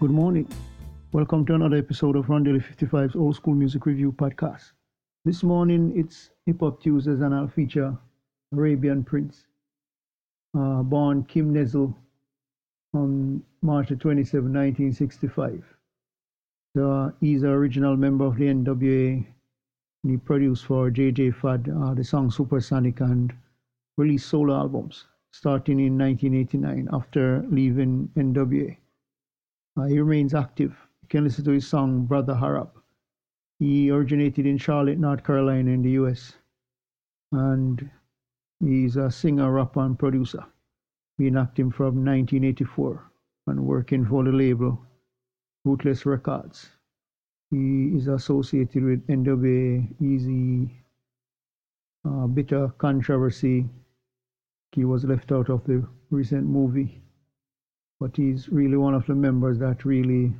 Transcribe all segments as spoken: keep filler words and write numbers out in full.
Good morning. Welcome to another episode of Rondelle fifty-five's Old School Music Review Podcast. This morning it's Hip Hop Tuesdays and I'll feature Arabian Prince, uh, born Kim Nesl on March twenty-seventh, nineteen sixty-five. Uh, he's an original member of the N W A and he produced for J J. Fad uh, the song Supersonic and released solo albums starting in nineteen eighty-nine after leaving N W A. Uh, he remains active. You can listen to his song, Brother Harap. He originated in Charlotte, North Carolina in the U S. And he's a singer, rapper, and producer. Been acting from nineteen eighty-four and working for the label Ruthless Records. He is associated with N W A, Easy, uh, Bitter Controversy. He was left out of the recent movie. But he's really one of the members that really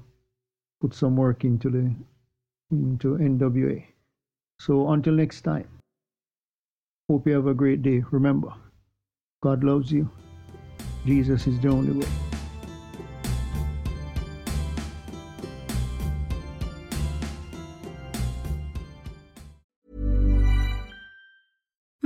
put some work into the into N W A. So until next time, hope you have a great day. Remember, God loves you. Jesus is the only way.